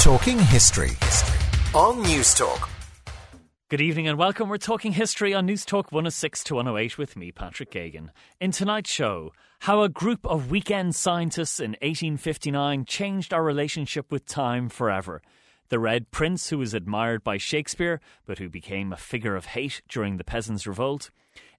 Talking History on News Talk. Good evening and welcome. We're talking history on News Talk 106 to 108 with me, Patrick Gagan. In tonight's show, how a group of weekend scientists in 1859 changed our relationship with time forever. The Red Prince, who was admired by Shakespeare, but who became a figure of hate during the Peasants' Revolt.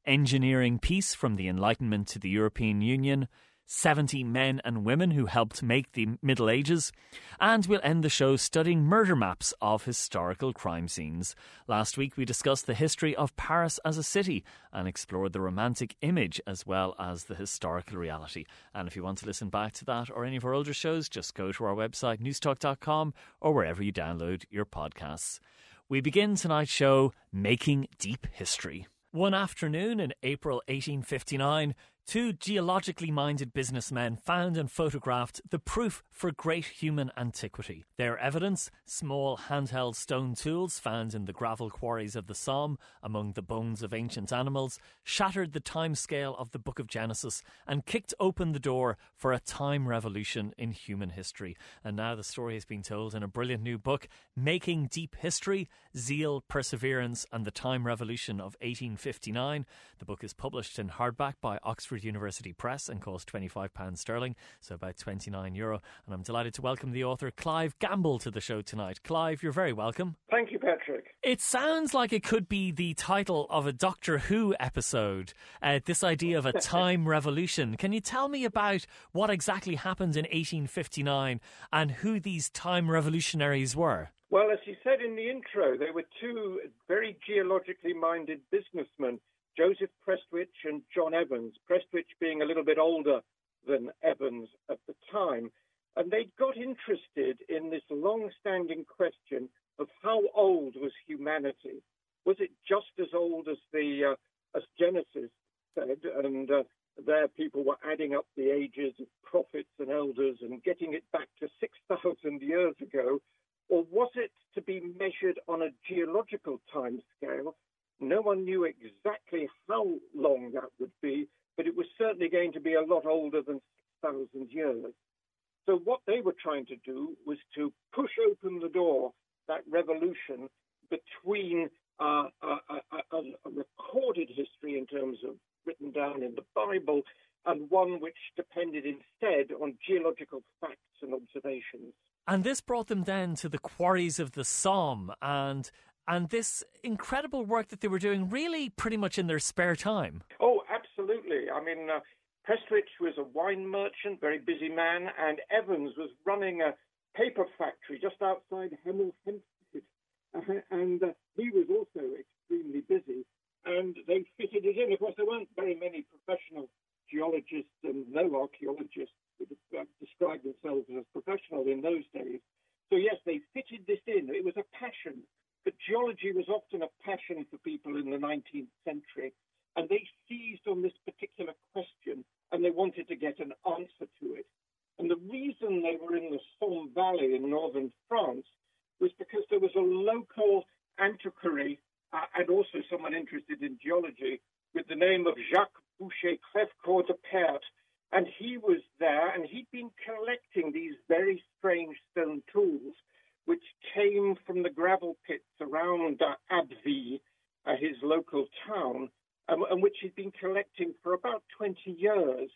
Engineering peace from the Enlightenment to the European Union. 70 men and women who helped make the Middle Ages, and we'll end the show studying murder maps of historical crime scenes. Last week we discussed the history of Paris as a city and explored the romantic image as well as the historical reality. And if you want to listen back to that or any of our older shows, just go to our website newstalk.com or wherever you download your podcasts. We begin tonight's show, Making Deep History. One afternoon in April 1859, two geologically minded businessmen found and photographed the proof for great human antiquity. Their evidence, small handheld stone tools found in the gravel quarries of the Somme among the bones of ancient animals, shattered the timescale of the Book of Genesis and kicked open the door for a time revolution in human history. And now the story has been told in a brilliant new book, Making Deep History: Zeal, Perseverance, and the Time Revolution of 1859. The book is published in hardback by Oxford University Press and costs £25 sterling, so about €29. And I'm delighted to welcome the author Clive Gamble to the show tonight. Clive, you're very welcome. Thank you, Patrick. It sounds like it could be the title of a Doctor Who episode, this idea of a time revolution. Can you tell me about what exactly happened in 1859 and who these time revolutionaries were? Well, as you said in the intro, they were two very geologically minded businessmen, Joseph Prestwich and John Evans, Prestwich being a little bit older than Evans at the time. And they got interested in this long-standing question of how old was humanity? Was it just as old as the as Genesis said? And there people were adding up the ages of prophets and elders and getting it back to 6,000 years ago. Or was it to be measured on a geological time scale? No one knew exactly how long that would be, but it was certainly going to be a lot older than 6,000 years. So what they were trying to do was to push open the door, that revolution between a recorded history in terms of written down in the Bible and one which depended instead on geological facts and observations. And this brought them then to the quarries of the Somme and this incredible work that they were doing really pretty much in their spare time. Oh, absolutely. I mean, Prestwich was a wine merchant, very busy man, and Evans was running a paper factory just outside Hemel Hempstead. And he was also extremely busy, and they fitted it in. Of course, there weren't very many professional geologists, and no archaeologists would have described themselves as professional in those days. So, yes, they fitted this in. It was a passion. But geology was often a passion for people in the 19th century, and they seized on this particular question, and they wanted to get an answer to it. And the reason they were in the Somme Valley in northern France was because there was a local antiquary and also someone interested in geology with the name of Jacques Boucher de Perthes, and he was there, and he'd been collecting these very strange stone tools which came from the gravel pits around Abbeville, his local town, and which he'd been collecting for about 20 years.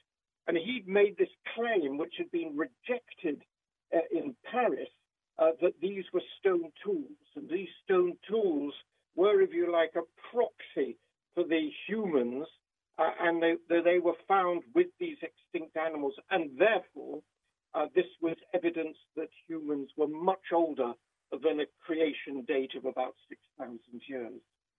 And he'd made this claim, which had been rejected in Paris, that these were stone tools. And these stone tools were, if you like, a proxy for the humans, and they were found with these extinct animals, and therefore this was evidence that humans were much older than a creation date of about 6,000 years.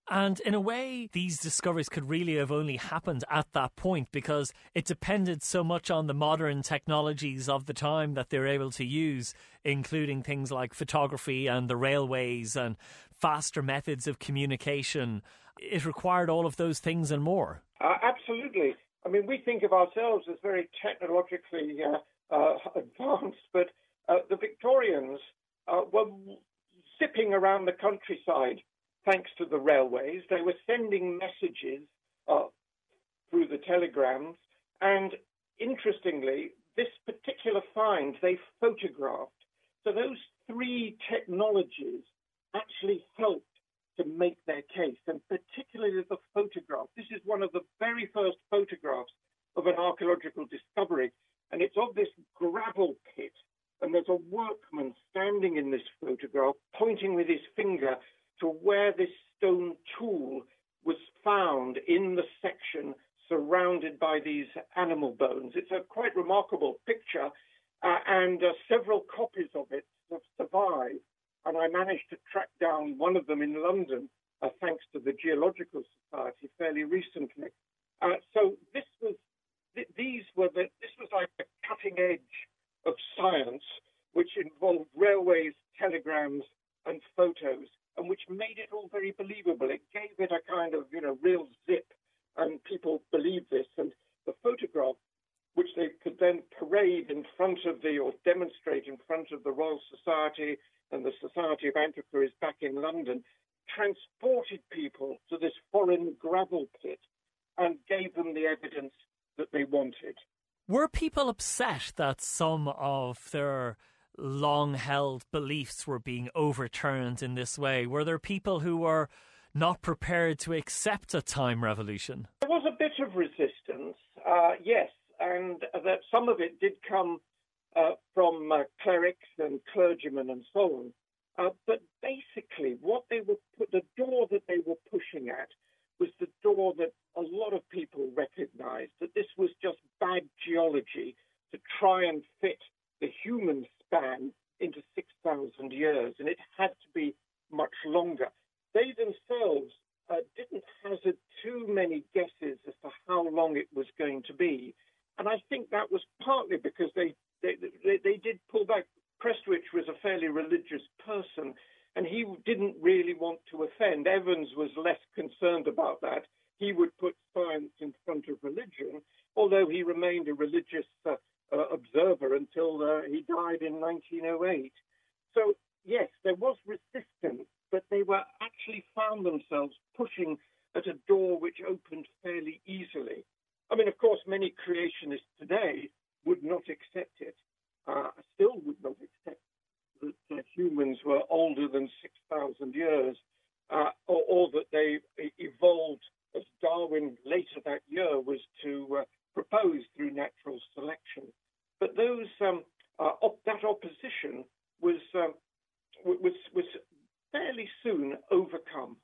And in a way, these discoveries could really have only happened at that point because it depended so much on the modern technologies of the time that they were able to use, including things like photography and the railways and faster methods of communication. It required all of those things and more. Absolutely. I mean, we think of ourselves as very technologically advanced, but the Victorians were zipping around the countryside thanks to the railways. They were sending messages through the telegrams, and interestingly, this particular find they photographed. So those three technologies actually helped to make their case, and particularly the photograph. This is one of the very first photographs of an archaeological discovery, and it's of this gravel pit, and there's a workman standing in this photograph pointing with his finger to where this stone tool was found in the section surrounded by these animal bones. It's a quite remarkable picture, and several copies of it have survived. And I managed to track down one of them in London, thanks to the Geological Society, fairly recently. So this was like the cutting edge of science, which involved railways, telegrams, and photos, and which made it all very believable. It gave it a kind of, real zip, and people believed this. And the photograph, which they could then parade in front of or demonstrate in front of the Royal Society and the Society of Antiquaries back in London, transported people to this foreign gravel pit and gave them the evidence that they wanted. Were people upset that some of their long-held beliefs were being overturned in this way? Were there people who were not prepared to accept a time revolution? There was a bit of resistance, yes, and that some of it did come from clerics and clergymen and so on. But basically, the door that they were pushing at was the door that a lot of people recognized, that this was just bad geology to try and fit the human span into 6,000 years, and it had to be much longer. They themselves didn't hazard too many guesses as to how long it was going to be, and I think that was partly because they did pull back. Prestwich was a fairly religious person, and he didn't really want to offend. Evans was less concerned about that. He would put science in front of religion, although he remained a religious observer until he died in 1908. So, yes, there was resistance, but they were actually found themselves pushing at a door which opened fairly easily. I mean, of course, many creationists today would not accept it, still would not accept that humans were older than 6,000 years, or that they evolved, as Darwin later that year was to propose, through natural selection. But those that opposition was fairly soon overcome.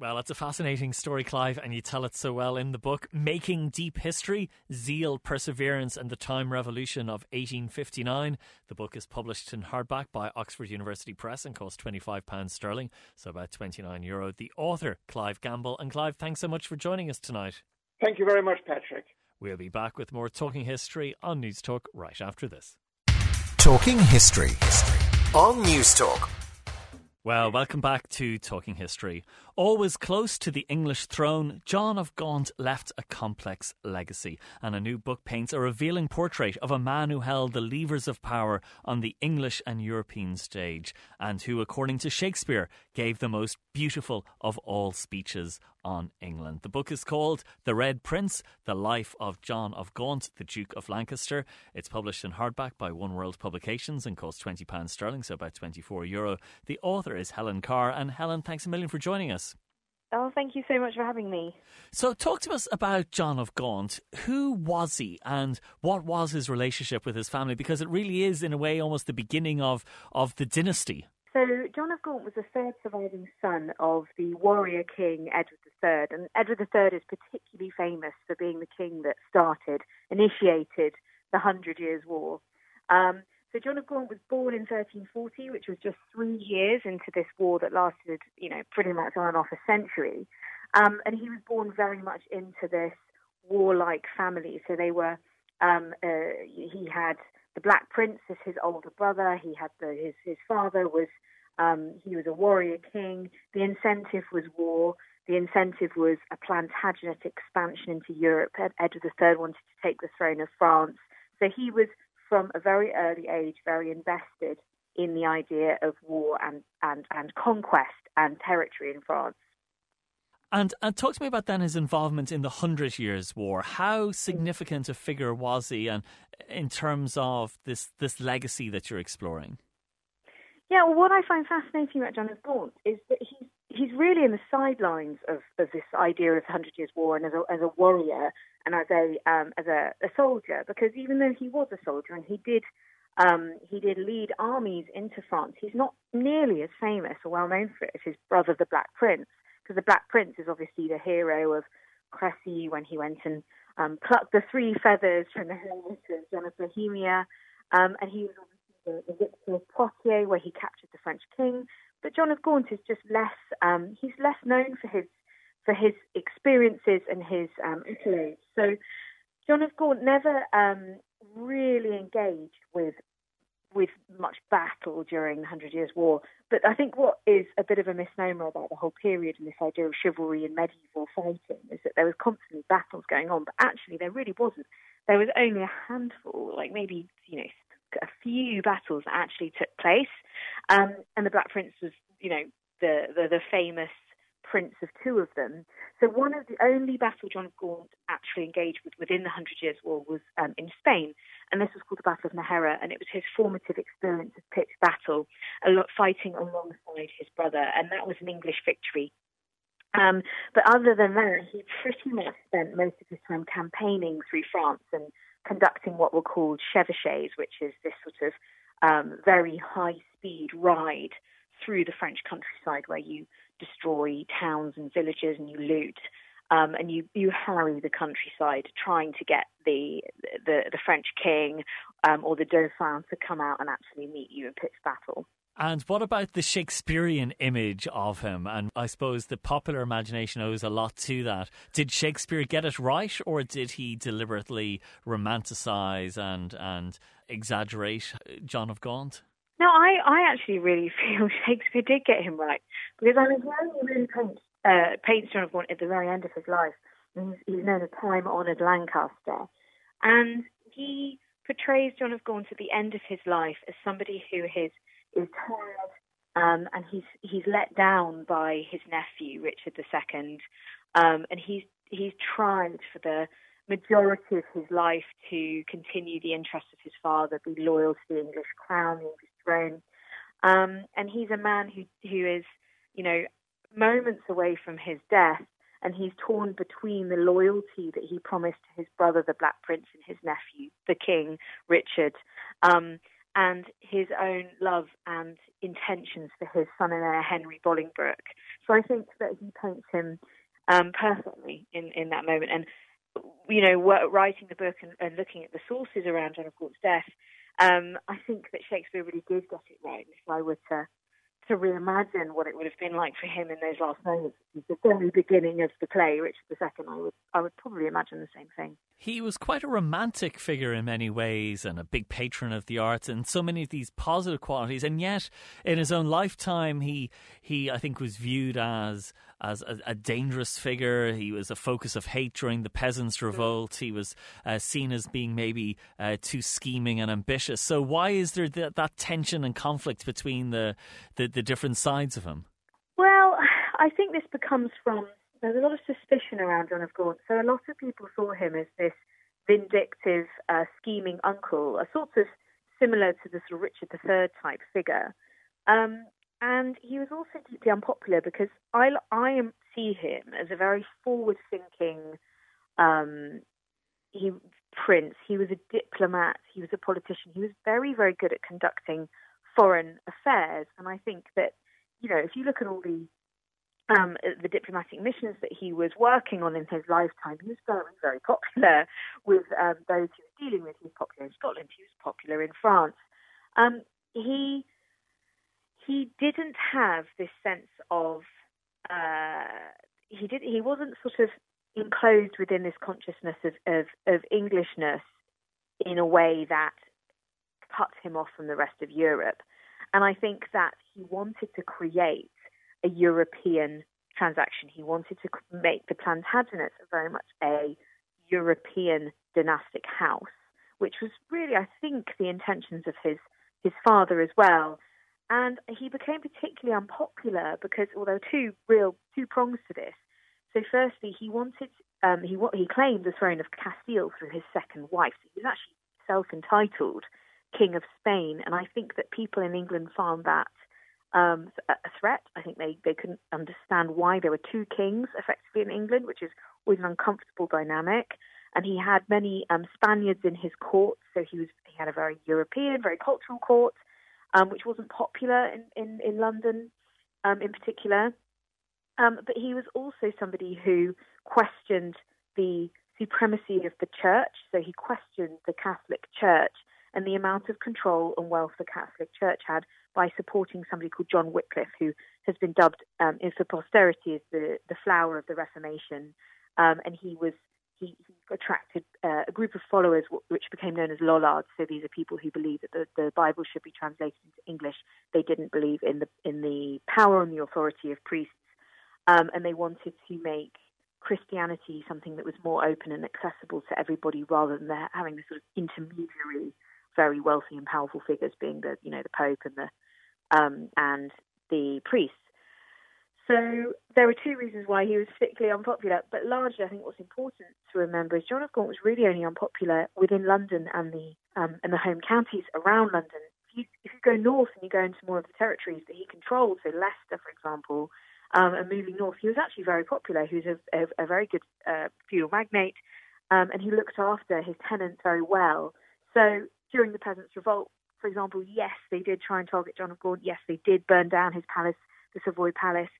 Well, it's a fascinating story, Clive, and you tell it so well in the book, Making Deep History, Zeal, Perseverance, and the Time Revolution of 1859. The book is published in hardback by Oxford University Press and costs £25 sterling, so about €29. The author, Clive Gamble. And Clive, thanks so much for joining us tonight. Thank you very much, Patrick. We'll be back with more Talking History on News Talk right after this. Talking History on News Talk. Well, welcome back to Talking History. Always close to the English throne, John of Gaunt left a complex legacy, and a new book paints a revealing portrait of a man who held the levers of power on the English and European stage, and who, according to Shakespeare, gave the most beautiful of all speeches on England. The book is called The Red Prince, The Life of John of Gaunt, the Duke of Lancaster. It's published in hardback by One World Publications and costs £20 sterling, so about €24. The author is Helen Carr. And Helen, thanks a million for joining us. Oh, thank you so much for having me. So talk to us about John of Gaunt. Who was he and what was his relationship with his family? Because it really is, in a way, almost the beginning of the dynasty. So John of Gaunt was the third surviving son of the warrior king Edward III. And Edward III is particularly famous for being the king that initiated the 100 Years' War. So John of Gaunt was born in 1340, which was just 3 years into this war that lasted, pretty much on and off a century. And he was born very much into this warlike family. So they were, he had the Black Prince as his older brother. He had his father was, he was a warrior king. The incentive was war. The incentive was a Plantagenet expansion into Europe. Edward III wanted to take the throne of France. So he was, from a very early age, very invested in the idea of war and conquest and territory in France. And talk to me about then his involvement in the 100 Years' War. How significant a figure was he, and in terms of this legacy that you're exploring? Yeah, well, what I find fascinating about John of Gaunt is that he's really in the sidelines of this idea of the 100 Years' War, and as a warrior and as a soldier, because even though he was a soldier and he did lead armies into France, he's not nearly as famous or well known for it as his brother, the Black Prince, because the Black Prince is obviously the hero of Cressy when he went and plucked the three feathers from the helmet of John of Bohemia, and he was obviously the victor of Poitiers, where he captured the French king. But John of Gaunt is just less known for his experiences and his accolades. So John of Gaunt never really engaged with much battle during the 100 Years' War. But I think what is a bit of a misnomer about the whole period and this idea of chivalry and medieval fighting is that there was constantly battles going on, but actually there really wasn't. There was only a handful, like maybe, a few battles that actually took place. And the Black Prince was, the famous prince of two of them. So one of the only battle John of Gaunt actually engaged with within the 100 Years' War was in Spain, and this was called the Battle of Nahera, and it was his formative experience of pitched battle, fighting alongside his brother, and that was an English victory. But other than that, he pretty much spent most of his time campaigning through France and conducting what were called chevauchées, which is this sort of very high-speed ride through the French countryside where you destroy towns and villages and you loot and you harry the countryside trying to get the French king or the Dauphin to come out and actually meet you in pitched battle. And what about the Shakespearean image of him? And I suppose the popular imagination owes a lot to that. Did Shakespeare get it right, or did he deliberately romanticise and exaggerate John of Gaunt? No, I actually really feel Shakespeare did get him right, because I mean, he really paints John of Gaunt at the very end of his life. He's known as time-honoured Lancaster, and he portrays John of Gaunt at the end of his life as somebody who is tired, and he's let down by his nephew Richard the Second, and he's tried for the majority of his life to continue the interests of his father, be loyal to the English crown, the English throne. And he's a man who is, moments away from his death, and he's torn between the loyalty that he promised to his brother, the Black Prince, and his nephew, the King, Richard, and his own love and intentions for his son and heir, Henry Bolingbroke. So I think that he paints him perfectly in that moment. And writing the book and looking at the sources around John of Gaunt's death, I think that Shakespeare really did get it right. If I were to reimagine what it would have been like for him in those last moments, the very beginning of the play, Richard the Second, I would probably imagine the same thing. He was quite a romantic figure in many ways, and a big patron of the arts, and so many of these positive qualities. And yet, in his own lifetime, he I think was viewed as a dangerous figure. He was a focus of hate during the Peasants' Revolt. He was seen as being maybe too scheming and ambitious. So why is there that tension and conflict between the different sides of him? Well, I think this becomes from there's a lot of suspicion around John of Gaunt. So a lot of people saw him as this vindictive, scheming uncle, a sort of similar to the sort of Richard III type figure. And he was also deeply unpopular because I see him as a very forward-thinking prince. He was a diplomat. He was a politician. He was very, very good at conducting foreign affairs. And I think that, if you look at all the diplomatic missions that he was working on in his lifetime, he was very, very popular with those he was dealing with. He was popular in Scotland. He was popular in France. He didn't have this sense of he wasn't sort of enclosed within this consciousness of Englishness in a way that cut him off from the rest of Europe. And I think that he wanted to create a European transaction. He wanted to make the Plantagenets very much a European dynastic house, which was really, I think, the intentions of his father as well. And he became particularly unpopular because, well, there were two prongs to this. So, firstly, he wanted he claimed the throne of Castile through his second wife. So he was actually self-entitled King of Spain. And I think that people in England found that a threat. I think they couldn't understand why there were two kings effectively in England, which is always an uncomfortable dynamic. And he had many Spaniards in his court, so he had a very European, very cultural court, which wasn't popular in London in particular. But he was also somebody who questioned the supremacy of the church, so he questioned the Catholic Church and the amount of control and wealth the Catholic Church had by supporting somebody called John Wycliffe, who has been dubbed for posterity as the flower of the Reformation. And he attracted a group of followers which became known as Lollards. So these are people who believe that the Bible should be translated into English. They didn't believe in the power and the authority of priests, and they wanted to make Christianity something that was more open and accessible to everybody, rather than having the sort of intermediary, very wealthy and powerful figures being the Pope and the priests. So there were two reasons why he was particularly unpopular, but largely I think what's important to remember is John of Gaunt was really only unpopular within London and the home counties around London. If you go north and you go into more of the territories that he controlled, so Leicester, for example, and moving north, he was actually very popular. He was a very good feudal magnate, and he looked after his tenants very well. So during the Peasants' Revolt, for example, yes, they did try and target John of Gaunt. Yes, they did burn down his palace, the Savoy Palace.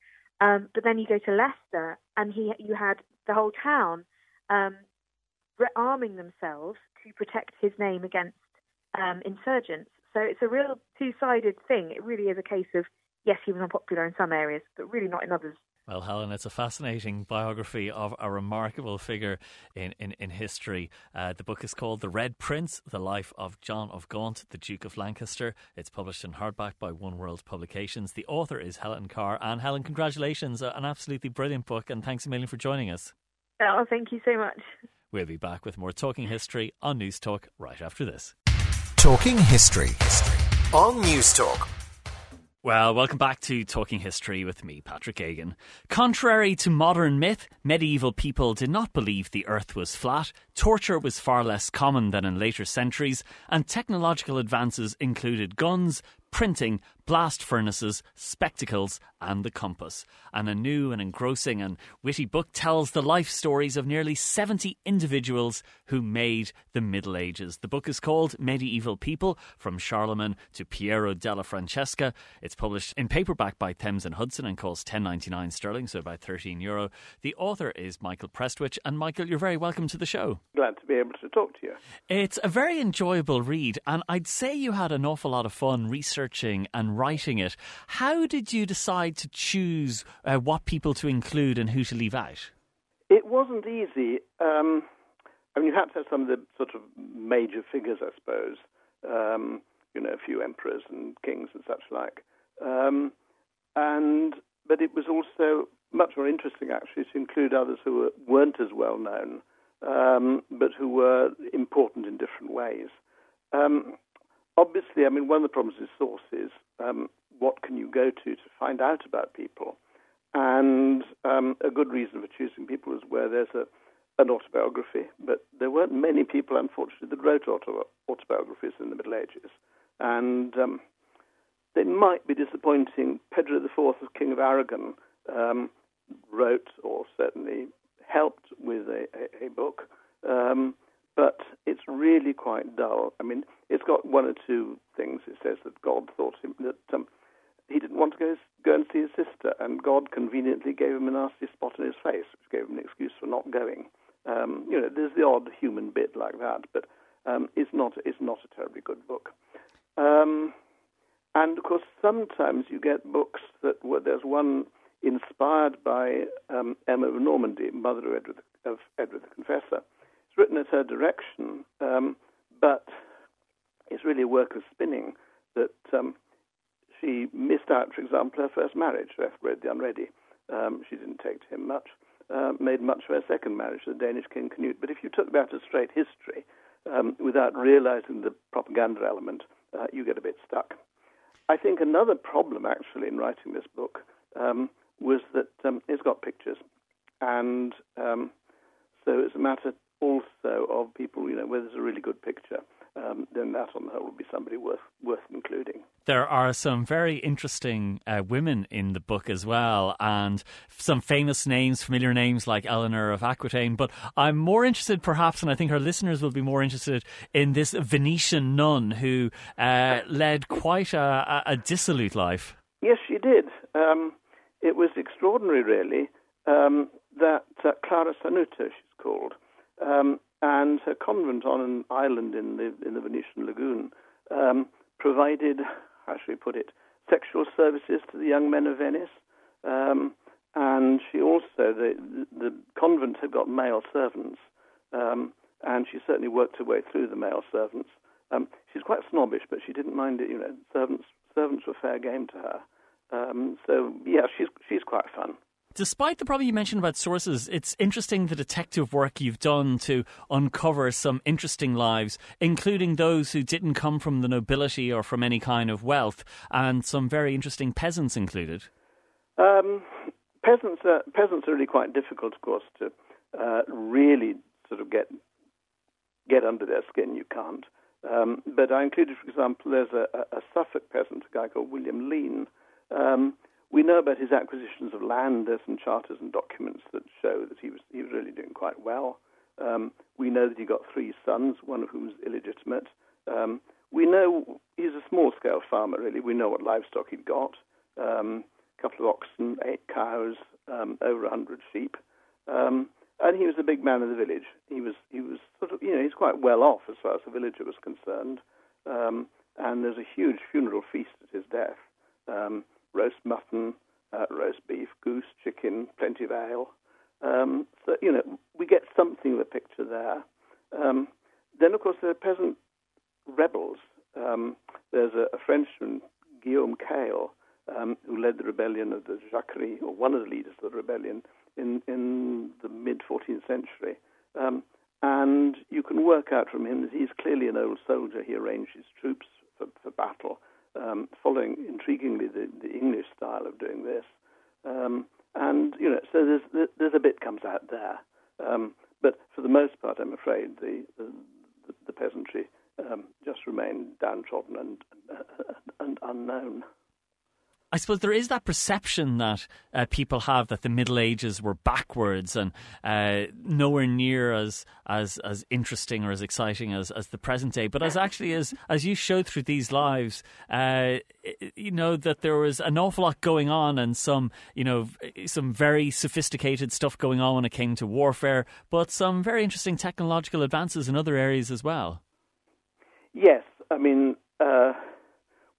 But then you go to Leicester, and you had the whole town arming themselves to protect his name against insurgents. So it's a real two-sided thing. It really is a case of, yes, he was unpopular in some areas, but really not in others. Well, Helen, it's a fascinating biography of a remarkable figure in history. The book is called The Red Prince, The Life of John of Gaunt, the Duke of Lancaster. It's published in hardback by One World Publications. The author is Helen Carr. And Helen, congratulations, an absolutely brilliant book, and thanks a million for joining us. Oh, thank you so much. We'll be back with more Talking History on News Talk right after this. Talking History on News Talk. Well, welcome back to Talking History with me, Patrick Gagan. Contrary to modern myth, medieval people did not believe the earth was flat, torture was far less common than in later centuries, and technological advances included guns, printing, blast furnaces, spectacles, and the compass. And a new and engrossing and witty book tells the life stories of nearly 70 individuals who made the Middle Ages. The book is called Medieval People, from Charlemagne to Piero della Francesca. It's published in paperback by Thames and Hudson and costs £10.99 sterling, so about €13. The author is Michael Prestwich. And Michael, you're very welcome to the show. Glad to be able to talk to you. It's a very enjoyable read, and I'd say you had an awful lot of fun researching and writing it. How did you decide to choose what people to include and who to leave out? It wasn't easy. You had to have some of the sort of major figures, I suppose. A few emperors and kings and such like. But it was also much more interesting, actually, to include others who weren't as well known, but who were important in different ways. Obviously, one of the problems is sources. What can you go to find out about people? And a good reason for choosing people is where there's an autobiography, but there weren't many people, unfortunately, that wrote autobiographies in the Middle Ages. And they might be disappointing. Pedro IV, King of Aragon, wrote, or certainly helped with a book, but it's really quite dull. It's got one or two things. It says that God thought him that he didn't want to go and see his sister, and God conveniently gave him a nasty spot on his face, which gave him an excuse for not going. There's the odd human bit like that, but it's not a terribly good book. And of course, sometimes you get books that were. There's one inspired by Emma of Normandy, mother of Edward the Confessor. Written at her direction, but it's really a work of spinning that she missed out, for example, her first marriage, Ethelred the Unready. She didn't take to him much, made much of her second marriage to the Danish King Canute. But if you took that as straight history without realizing the propaganda element, you get a bit stuck. I think another problem, actually, in writing this book was that it's got pictures. And so it's a matter also of people, where there's a really good picture. then that on the whole would be somebody worth including. There are some very interesting women in the book as well, and some famous names, familiar names like Eleanor of Aquitaine. But I'm more interested perhaps, and I think her listeners will be more interested, in this Venetian nun who led quite a dissolute life. Yes, she did. It was extraordinary, really, that Clara Sanuto, she's called, and her convent on an island in the Venetian lagoon provided, how should we put it, sexual services to the young men of Venice, and she also, the convent had got male servants, and she certainly worked her way through the male servants. She's quite snobbish, but she didn't mind it. You know, servants were fair game to her. So yeah, she's quite fun. Despite the problem you mentioned about sources, it's interesting the detective work you've done to uncover some interesting lives, including those who didn't come from the nobility or from any kind of wealth, and some very interesting peasants included. Peasants are really quite difficult, of course, to really sort of get under their skin. You can't. But I included, for example, there's a Suffolk peasant, a guy called William Lean. We know about his acquisitions of land. There's some charters and documents that show that he was really doing quite well. We know that he got 3 sons, one of whom is illegitimate. We know he's a small-scale farmer, really. We know what livestock he'd got, a couple of oxen, 8 cows, over 100 sheep. And he was a big man in the village. He was sort of, he's quite well off as far as the villager was concerned. And there's a huge funeral feast at his death. Roast mutton, roast beef, goose, chicken, plenty of ale. So, we get something of the picture there. Then, of course, there are peasant rebels. There's a Frenchman, Guillaume Cayle, who led the rebellion of the Jacquerie, or one of the leaders of the rebellion, in the mid-14th century. And you can work out from him that he's clearly an old soldier. He arranged his troops for battle, following, intriguingly, the English style of doing this. And, so there's a bit comes out there. But for the most part, I'm afraid, the peasantry just remain downtrodden and unknown. I suppose there is that perception that people have that the Middle Ages were backwards and nowhere near as interesting or as exciting as the present day. But as actually as you showed through these lives, that there was an awful lot going on, and some very sophisticated stuff going on when it came to warfare, but some very interesting technological advances in other areas as well. Yes, I mean.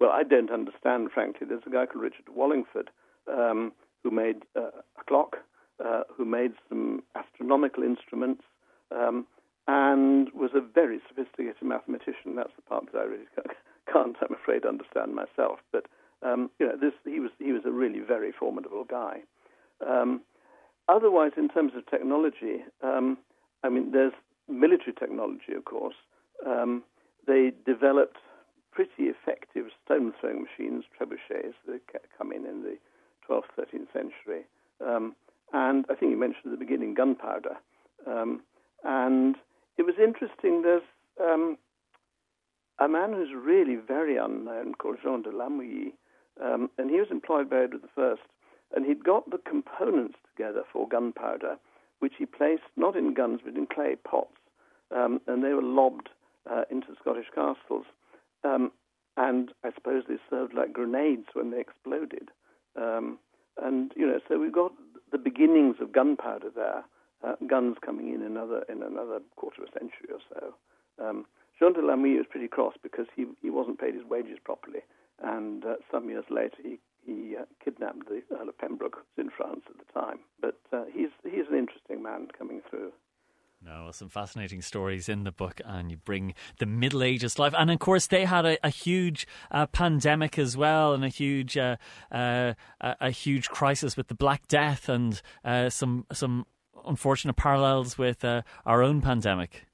Well, I don't understand, frankly. There's a guy called Richard Wallingford who made a clock, who made some astronomical instruments, and was a very sophisticated mathematician. That's the part that I really can't, I'm afraid, understand myself. But he was a really very formidable guy. Otherwise, in terms of technology, there's military technology, of course. They developed pretty effective stone-throwing machines, trebuchets, that come in the 12th, 13th century. And I think you mentioned at the beginning gunpowder. And it was interesting, there's a man who's really very unknown called Jean de Lamouilly, and he was employed by Edward I, and he'd got the components together for gunpowder, which he placed not in guns but in clay pots, and they were lobbed into Scottish castles. And I suppose they served like grenades when they exploded. So we've got the beginnings of gunpowder there, guns coming in another quarter of a century or so. Jean de Lamouille was pretty cross because he wasn't paid his wages properly, and some years later he kidnapped the Earl of Pembroke, who was in France at the time. But he's an interesting man coming through. No, some fascinating stories in the book, and you bring the Middle Ages life. And of course, they had a huge pandemic as well, and a huge crisis with the Black Death, and some unfortunate parallels with our own pandemic.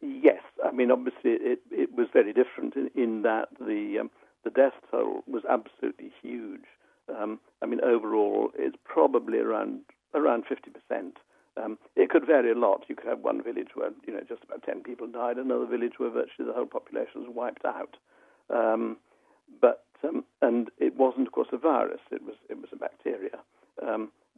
Yes, I mean, obviously, it was very different in that the death toll was absolutely huge. Overall, it's probably around 50%. It it could vary a lot. You could have one village where, you know, just about 10 people died, another village where virtually the whole population was wiped out. And it wasn't, of course, a virus. It was a bacteria.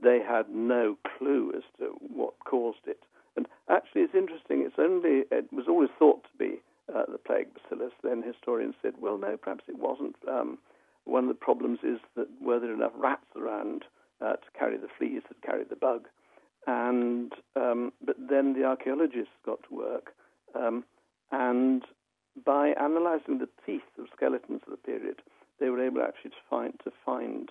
They had no clue as to what caused it. And actually, it's interesting. It was always thought to be the plague bacillus. Then historians said, well, no, perhaps it wasn't. One of the problems is that were there enough rats around to carry the fleas that carried the bug? But then the archaeologists got to work, and by analysing the teeth of skeletons of the period, they were able actually to find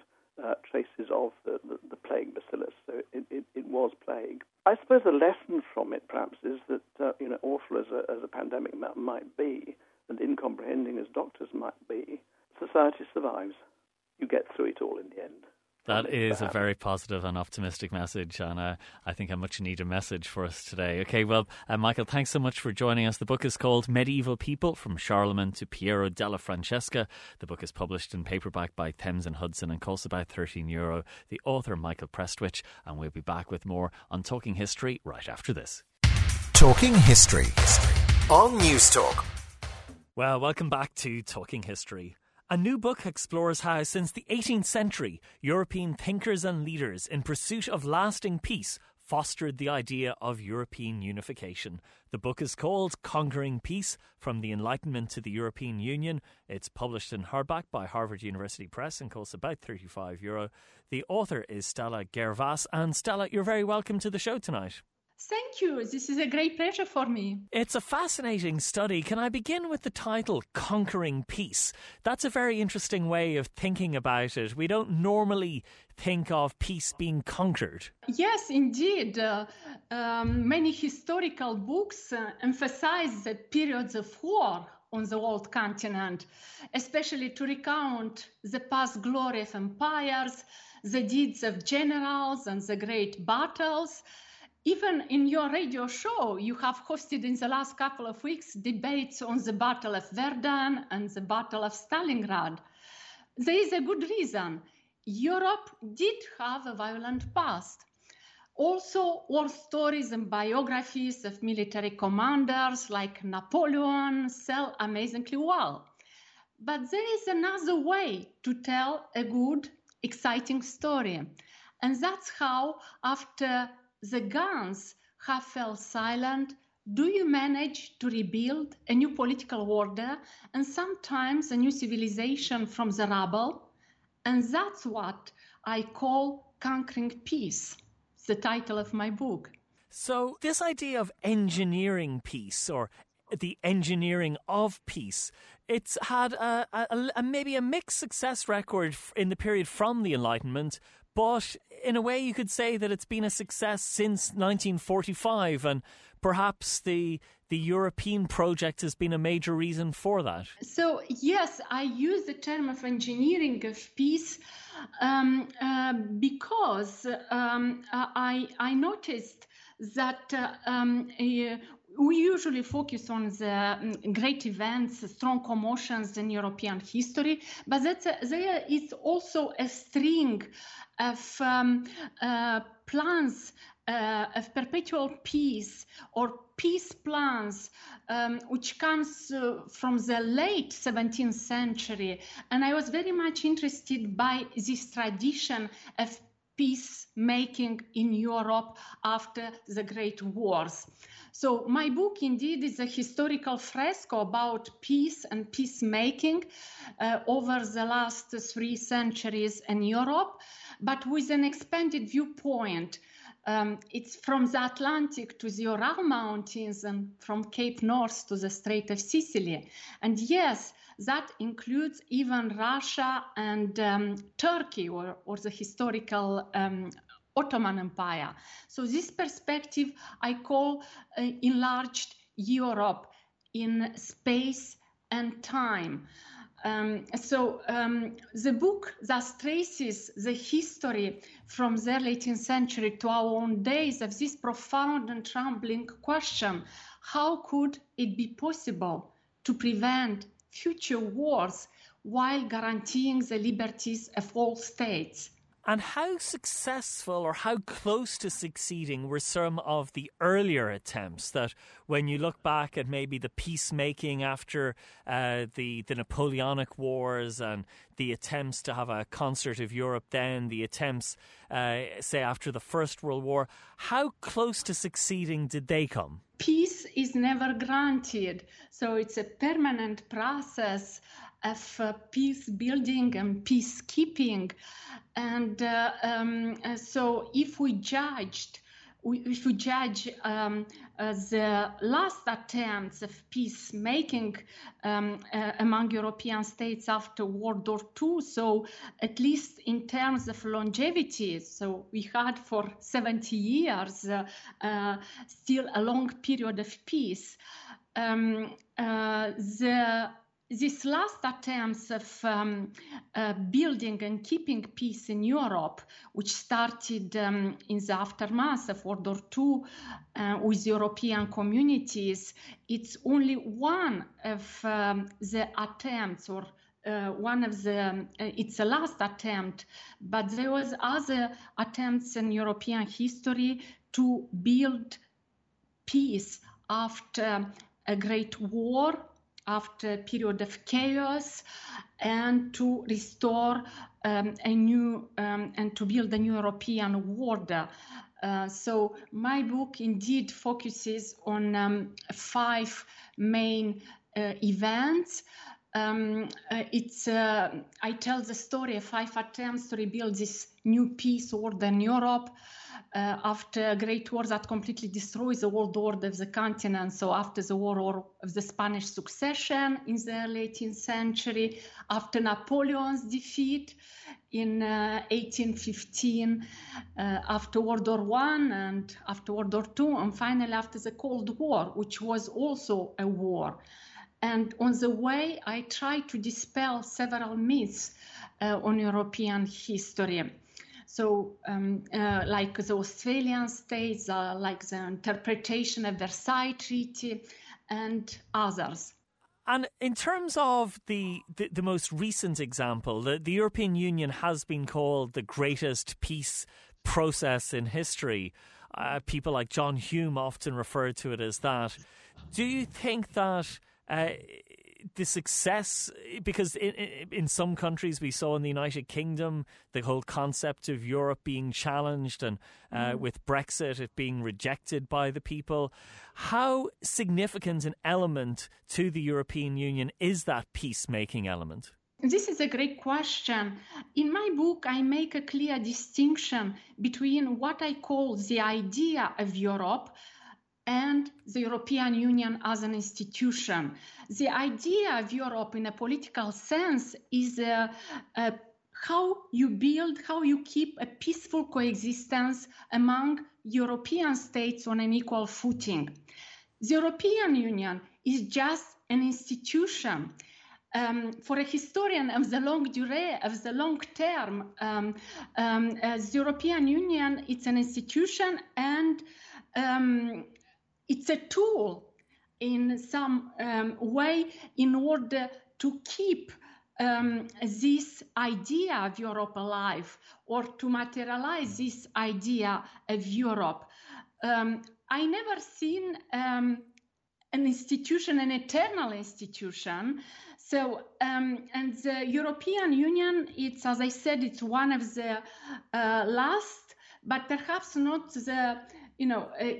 traces of the plague bacillus. So it was plague. I suppose the lesson from it, perhaps, is that awful as a pandemic might be, and incomprehending as doctors might be, society survives. You get through it all in the end. That is a very positive and optimistic message, and I think a much-needed message for us today. Okay, well, Michael, thanks so much for joining us. The book is called Medieval People, From Charlemagne to Piero della Francesca. The book is published in paperback by Thames and Hudson and costs about €13. The author, Michael Prestwich, and we'll be back with more on Talking History right after this. Talking History on News Talk. Well, welcome back to Talking History. A new book explores how, since the 18th century, European thinkers and leaders in pursuit of lasting peace fostered the idea of European unification. The book is called Conquering Peace: From the Enlightenment to the European Union. It's published in hardback by Harvard University Press and costs about €35. The author is Stella Gervas. And Stella, you're very welcome to the show tonight. Thank you. This is a great pleasure for me. It's a fascinating study. Can I begin with the title, Conquering Peace? That's a very interesting way of thinking about it. We don't normally think of peace being conquered. Yes, indeed. Many historical books emphasize the periods of war on the old continent, especially to recount the past glory of empires, the deeds of generals and the great battles. Even in your radio show, you have hosted in the last couple of weeks debates on the Battle of Verdun and the Battle of Stalingrad. There is a good reason. Europe did have a violent past. Also, war stories and biographies of military commanders like Napoleon sell amazingly well. But there is another way to tell a good, exciting story. And that's how, after the guns have fell silent, do you manage to rebuild a new political order and sometimes a new civilization from the rubble? And that's what I call Conquering Peace, the title of my book. So this idea of engineering peace, or the engineering of peace, it's had maybe a mixed success record in the period from the Enlightenment, but in a way you could say that it's been a success since 1945, and perhaps the European project has been a major reason for that. So, yes, I use the term of engineering of peace because I noticed that we usually focus on the great events, strong commotions in European history, but there is also a string of plans of perpetual peace or peace plans, which comes from the late 17th century. And I was very much interested by this tradition of peacemaking in Europe after the Great Wars. So my book indeed is a historical fresco about peace and peacemaking over the last 3 centuries in Europe, but with an expanded viewpoint. It's from the Atlantic to the Ural Mountains and from Cape North to the Strait of Sicily. And yes, that includes even Russia and Turkey or the historical Ottoman Empire. So this perspective I call enlarged Europe in space and time. The book thus traces the history from the early 18th century to our own days of this profound and troubling question: how could it be possible to prevent future wars while guaranteeing the liberties of all states? And how successful or how close to succeeding were some of the earlier attempts that, when you look back at maybe the peacemaking after the Napoleonic Wars and the attempts to have a concert of Europe then, the attempts, say, after the First World War, how close to succeeding did they come? Peace is never granted, so it's a permanent process of peace building and peacekeeping. And so if we judge the last attempts of peacemaking among European states after World War II, so at least in terms of longevity, so we had for 70 years still a long period of peace. These last attempts of building and keeping peace in Europe, which started in the aftermath of World War II with European communities, it's only one of the attempts, or it's the last attempt, but there was other attempts in European history to build peace after a great war, after a period of chaos, and to restore a new and to build a new European order. So my book indeed focuses on five main events. I tell the story of five attempts to rebuild this new peace order in Europe after a great war that completely destroys the world order of the continent. So after the War of the Spanish Succession in the early 18th century, after Napoleon's defeat in 1815, after World War I and after World War II, and finally after the Cold War, which was also a war. And on the way, I try to dispel several myths on European history. So like the Australian states, like the interpretation of Versailles Treaty and others. And in terms of the most recent example, the European Union has been called the greatest peace process in history. People like John Hume often refer to it as that. Do you think that the success, because in some countries we saw in the United Kingdom the whole concept of Europe being challenged, and with Brexit it being rejected by the people, how significant an element to the European Union is that peacemaking element? This is a great question. In my book, I make a clear distinction between what I call the idea of Europe and the European Union as an institution. The idea of Europe in a political sense is how you build, how you keep a peaceful coexistence among European states on an equal footing. The European Union is just an institution. For a historian of the long durée, of the long term, the European Union, it's an institution, and it's a tool in some way in order to keep this idea of Europe alive, or to materialize this idea of Europe. I never seen an institution, an eternal institution. So, and the European Union, it's, as I said, it's one of the last, but perhaps not the...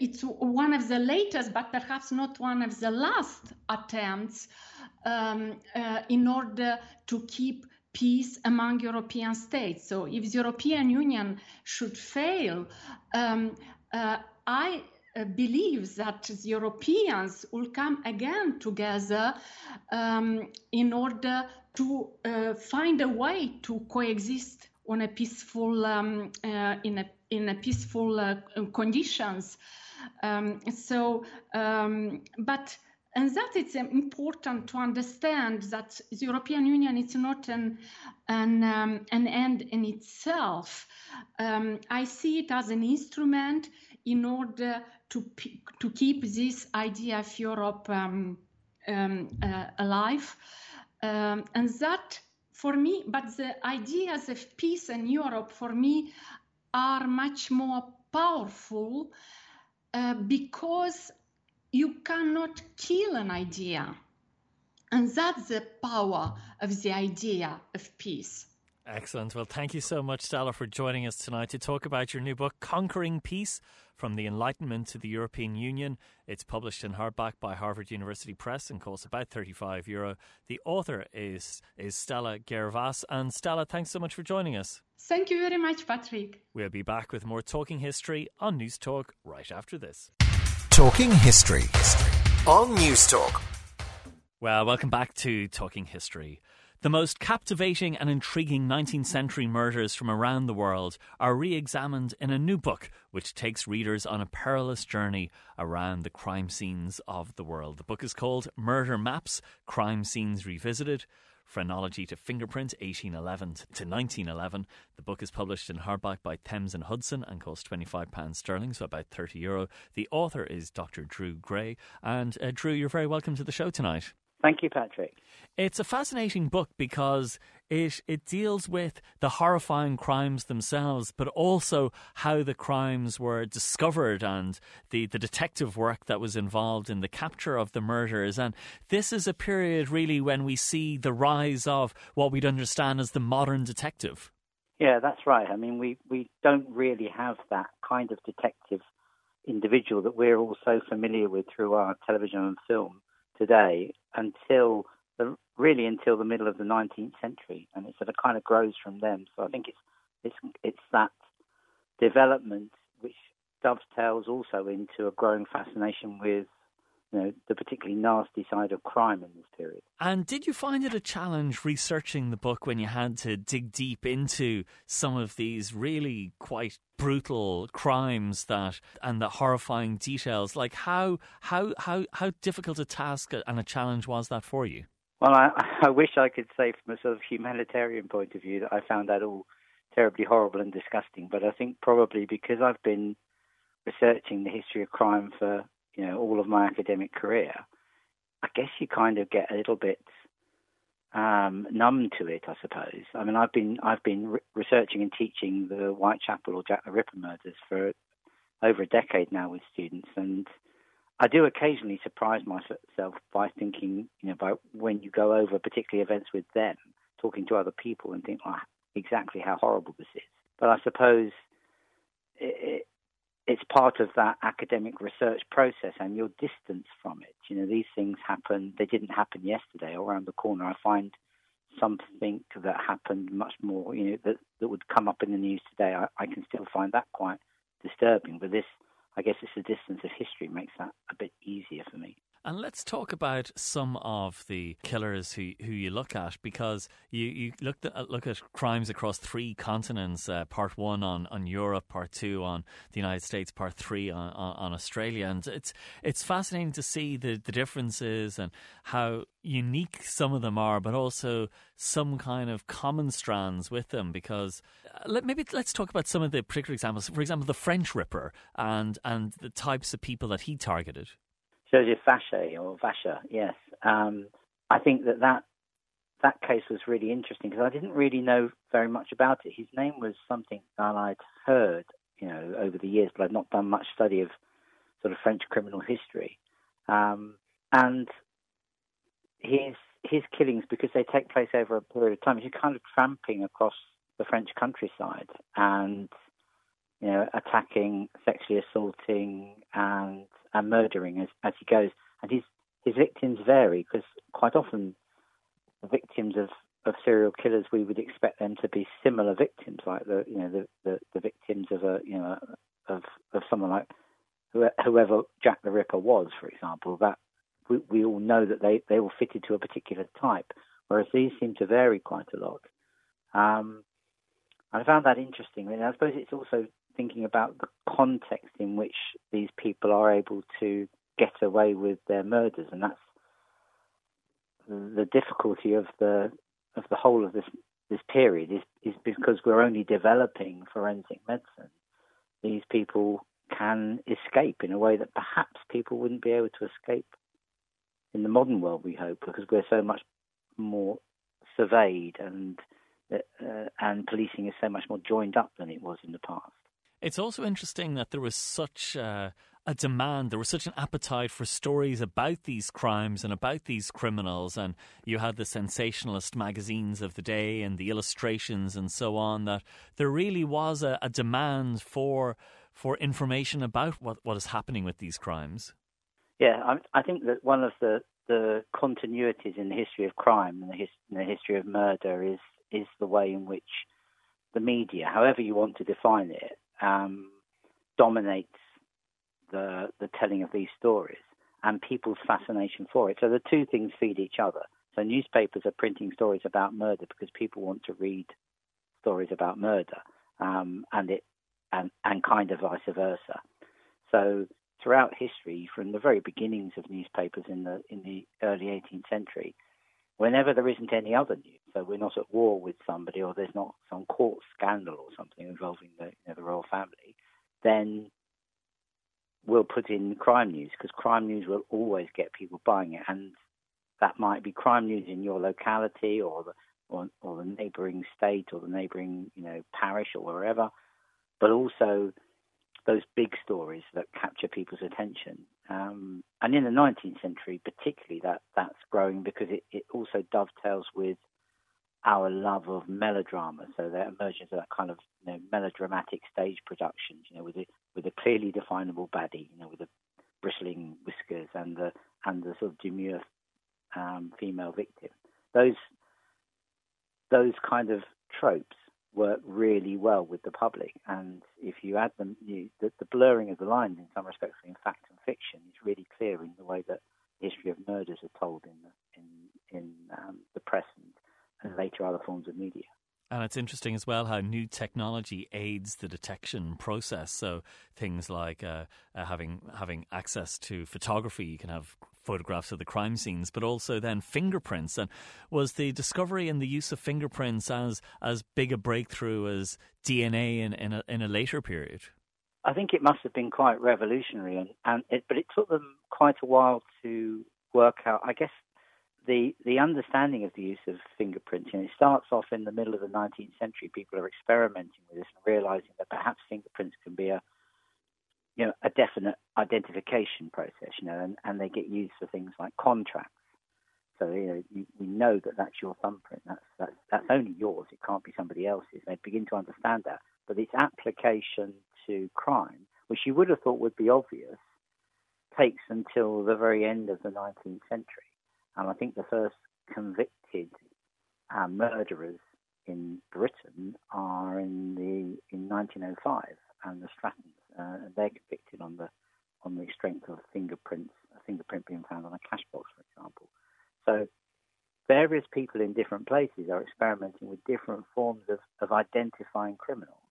it's one of the latest, but perhaps not one of the last attempts in order to keep peace among European states. So if the European Union should fail, I believe that the Europeans will come again together in order to find a way to coexist on a peaceful, in a peaceful conditions. But, and that it's important to understand that the European Union is not an end in itself. I see it as an instrument in order to keep this idea of Europe alive. And that for me, but the ideas of peace and Europe, for me, are much more powerful because you cannot kill an idea. And that's the power of the idea of peace. Excellent. Well, thank you so much, Stella, for joining us tonight to talk about your new book, Conquering Peace: From the Enlightenment to the European Union. It's published in hardback by Harvard University Press and costs about €35. The author is Stella Gervas. And Stella, thanks so much for joining us. Thank you very much, Patrick. We'll be back with more Talking History on News Talk right after this. Talking History on News Talk. Well, welcome back to Talking History. The most captivating and intriguing 19th century murders from around the world are re-examined in a new book which takes readers on a perilous journey around the crime scenes of the world. The book is called Murder Maps, Crime Scenes Revisited, Phrenology to Fingerprint, 1811 to 1911. The book is published in hardback by Thames and Hudson and costs £25, so about €30. The author is Dr. Drew Gray. And Drew, you're very welcome to the show tonight. Thank you, Patrick. It's a fascinating book because it deals with the horrifying crimes themselves, but also how the crimes were discovered and the detective work that was involved in the capture of the murderers. And this is a period, really, when we see the rise of what we'd understand as the modern detective. Yeah, that's right. I mean, we don't really have that kind of detective individual that we're all so familiar with through our television and film today until the middle of the 19th century, and it sort of kind of grows from them. So I think it's that development which dovetails also into a growing fascination with, you know, the particularly nasty side of crime in this period. And did you find it a challenge researching the book when you had to dig deep into some of these really quite brutal crimes and the horrifying details? Like how difficult a task and a challenge was that for you? Well, I wish I could say from a sort of humanitarian point of view that I found that all terribly horrible and disgusting. But I think probably because I've been researching the history of crime for, you know, all of my academic career, I guess you kind of get a little bit numb to it, I suppose. I mean, I've been researching and teaching the Whitechapel or Jack the Ripper murders for over a decade now with students, and I do occasionally surprise myself by thinking, you know, by when you go over particular events with them, talking to other people, and think, oh, exactly how horrible this is. But I suppose it's part of that academic research process and your distance from it. You know, these things happen. They didn't happen yesterday or around the corner. I find something that happened much more, you know, that would come up in the news today. I can still find that quite disturbing. But this, I guess it's the distance of history, makes that a bit easier for me. And let's talk about some of the killers who you look at, because you look at crimes across three continents, part one on Europe, part two on the United States, part three on Australia. And it's fascinating to see the differences and how unique some of them are, but also some kind of common strands with them, because let's talk about some of the particular examples. For example, the French Ripper and the types of people that he targeted. Joseph Vacher, yes. I think that case was really interesting because I didn't really know very much about it. His name was something that I'd heard, you know, over the years, but I'd not done much study of sort of French criminal history. And his killings, because they take place over a period of time, he's kind of tramping across the French countryside and, you know, attacking, sexually assaulting, and murdering as he goes. And his victims vary, because quite often the victims of serial killers, we would expect them to be similar victims, like the victims of a someone like whoever Jack the Ripper was, for example. That we all know that they all fitted to a particular type, whereas these seem to vary quite a lot. I found that interesting, and I suppose it's also thinking about the context in which these people are able to get away with their murders, and that's the difficulty of the whole of this period is because we're only developing forensic medicine. These people can escape in a way that perhaps people wouldn't be able to escape in the modern world, we hope, because we're so much more surveyed, and policing is so much more joined up than it was in the past. It's also interesting that there was such a demand, there was such an appetite for stories about these crimes and about these criminals, and you had the sensationalist magazines of the day and the illustrations and so on, that there really was a demand for information about what is happening with these crimes. Yeah, I think that one of the continuities in the history of crime and the history of murder is the way in which the media, however you want to define it, dominates the telling of these stories and people's fascination for it. So the two things feed each other. So newspapers are printing stories about murder because people want to read stories about murder, and kind of vice versa. So throughout history, from the very beginnings of newspapers in the early 18th century, whenever there isn't any other news, so we're not at war with somebody, or there's not some court scandal or something involving the royal family, then we'll put in crime news, because crime news will always get people buying it, and that might be crime news in your locality or the neighbouring state or the neighbouring parish or wherever, but also those big stories that capture people's attention. And in the 19th century, particularly, that's growing because it also dovetails with our love of melodrama. So the emergence of that kind of melodramatic stage productions, with a clearly definable baddie, with the bristling whiskers and the sort of demure female victim. Those kind of tropes work really well with the public, and if you add them, the blurring of the lines in some respects between fact and fiction is really clear in the way that the history of murders are told in the press and later other forms of media. And it's interesting as well how new technology aids the detection process. So things like having access to photography, you can have photographs of the crime scenes, but also then fingerprints. And was the discovery and the use of fingerprints as big a breakthrough as DNA in a later period? I think it must have been quite revolutionary, but it took them quite a while to work out, I guess, The understanding of the use of fingerprints. It starts off in the middle of the 19th century. People are experimenting with this and realizing that perhaps fingerprints can be a definite identification process, and they get used for things like contracts. So we know that that's your thumbprint. That's only yours. It can't be somebody else's. They begin to understand that, but its application to crime, which you would have thought would be obvious, takes until the very end of the 19th century. And I think the first convicted murderers in Britain are in 1905, and the Strattons. They're convicted on the strength of fingerprints, a fingerprint being found on a cash box, for example. So various people in different places are experimenting with different forms of identifying criminals.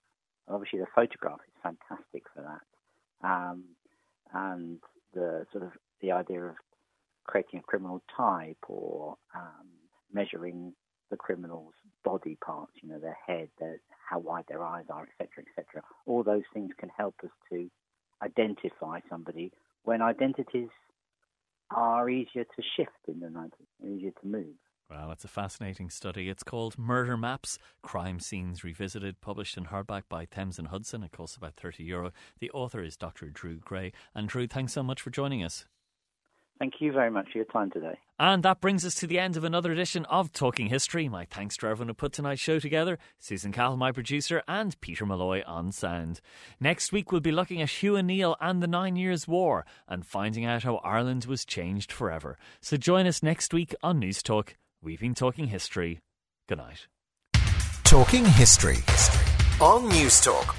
And obviously, the photograph is fantastic for that, and the idea of creating a criminal type, or measuring the criminal's body parts, their head, how wide their eyes are, etc., etc. All those things can help us to identify somebody when identities are easier to shift in the 19th, easier to move. Well, it's a fascinating study. It's called Murder Maps, Crime Scenes Revisited, published in hardback by Thames and Hudson. It costs about €30. The author is Dr. Drew Gray. And Drew, thanks so much for joining us. Thank you very much for your time today. And that brings us to the end of another edition of Talking History. My thanks to everyone who put tonight's show together, Susan Cahill, my producer, and Peter Malloy on sound. Next week, we'll be looking at Hugh O'Neill and the 9 Years' War and finding out how Ireland was changed forever. So join us next week on News Talk. We've been Talking History. Good night. Talking History on News Talk.